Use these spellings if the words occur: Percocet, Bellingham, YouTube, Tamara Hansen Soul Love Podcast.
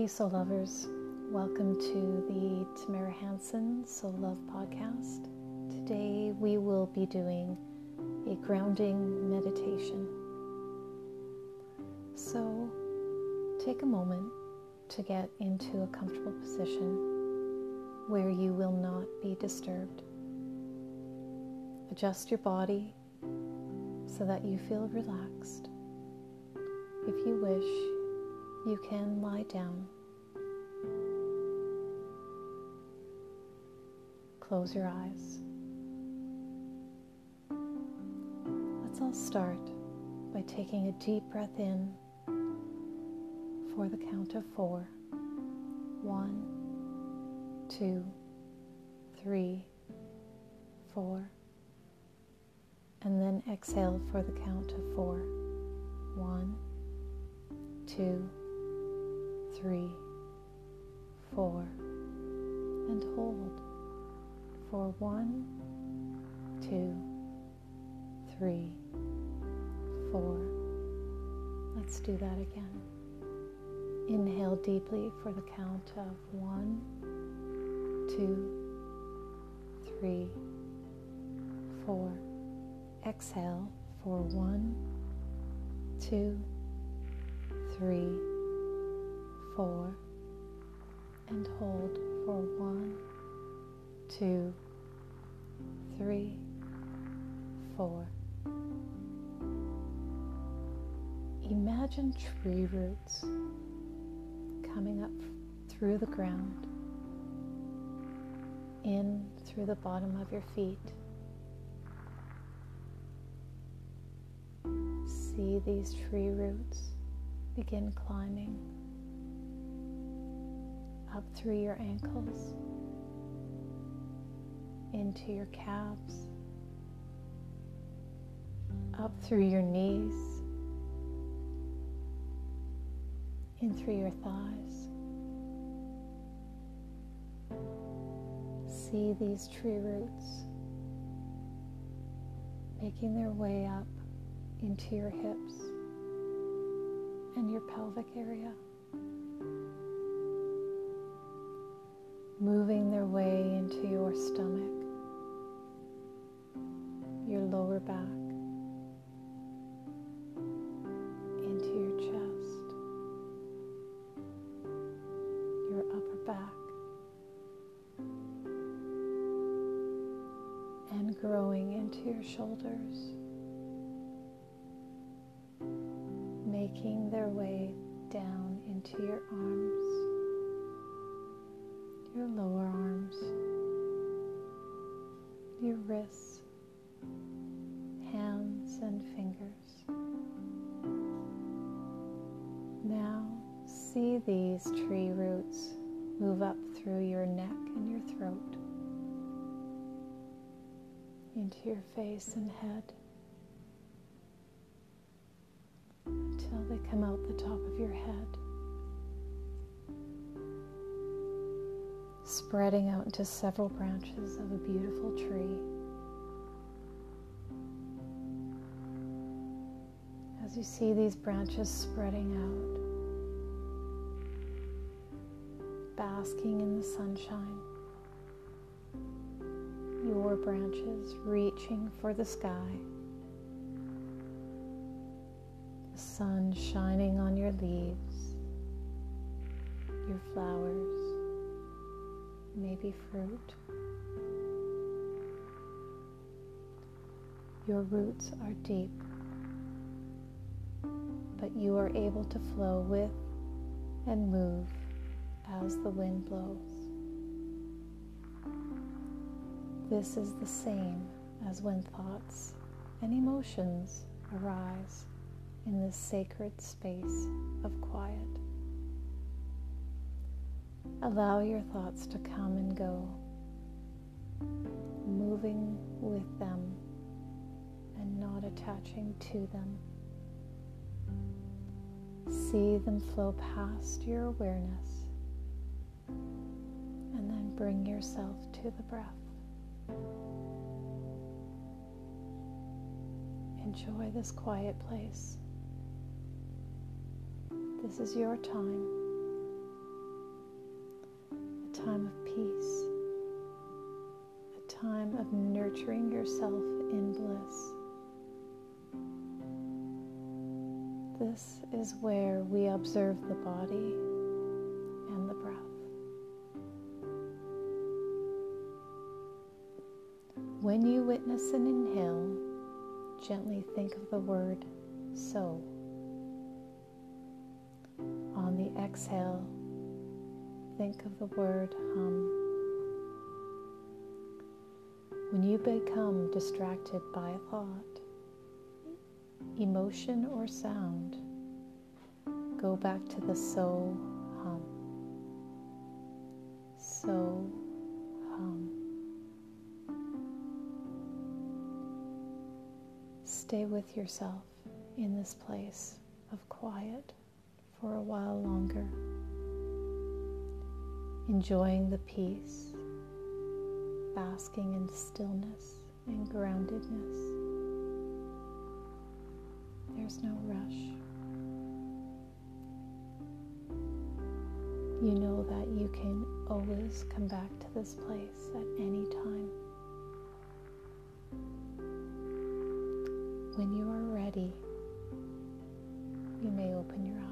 Hey Soul Lovers, welcome to the Tamara Hansen Soul Love Podcast. Today we will be doing a grounding meditation. So take a moment to get into a comfortable position where you will not be disturbed. Adjust your body so that you feel relaxed. If you wish, you can lie down. Close your eyes. Let's all start by taking a deep breath in for the count of 4. 1, 2, 3, 4. And then exhale for the count of 4. 1, 2, 3, 4, and hold for 1, 2, 3, 4. Let's do that again. Inhale deeply for the count of 1, 2, 3, 4. Exhale for 1, 2, 3, 4, and hold for 1, 2, 3, 4. Imagine tree roots coming up through the ground, in through the bottom of your feet. See these tree roots begin climbing up through your ankles, into your calves, up through your knees, in through your thighs. See these tree roots making their way up into your hips and your pelvic area, moving their way into your stomach, your lower back, into your chest, your upper back, and growing into your shoulders, making their way down into your arms, your lower arms, your wrists, hands and fingers. Now see these tree roots move up through your neck and your throat, into your face and head, till they come out the top of your head, spreading out into several branches of a beautiful tree. As you see these branches spreading out, basking in the sunshine, your branches reaching for the sky, sun shining on your leaves, your flowers, maybe fruit. Your roots are deep, but you are able to flow with and move as the wind blows. This is the same as when thoughts and emotions arise in this sacred space of quiet. Allow your thoughts to come and go, moving with them and not attaching to them. See them flow past your awareness, and then bring yourself to the breath. Enjoy this quiet place. This is your time time of peace, a time of nurturing yourself in bliss. This is where we observe the body and the breath. When you witness an inhale, gently think of the word soul. On the exhale, think of the word hum. When you become distracted by a thought, emotion, or sound, go back to the soul hum. Soul hum. Stay with yourself in this place of quiet for a while longer, enjoying the peace, basking in stillness and groundedness. There's no rush. You know that you can always come back to this place at any time. When you are ready, you may open your eyes.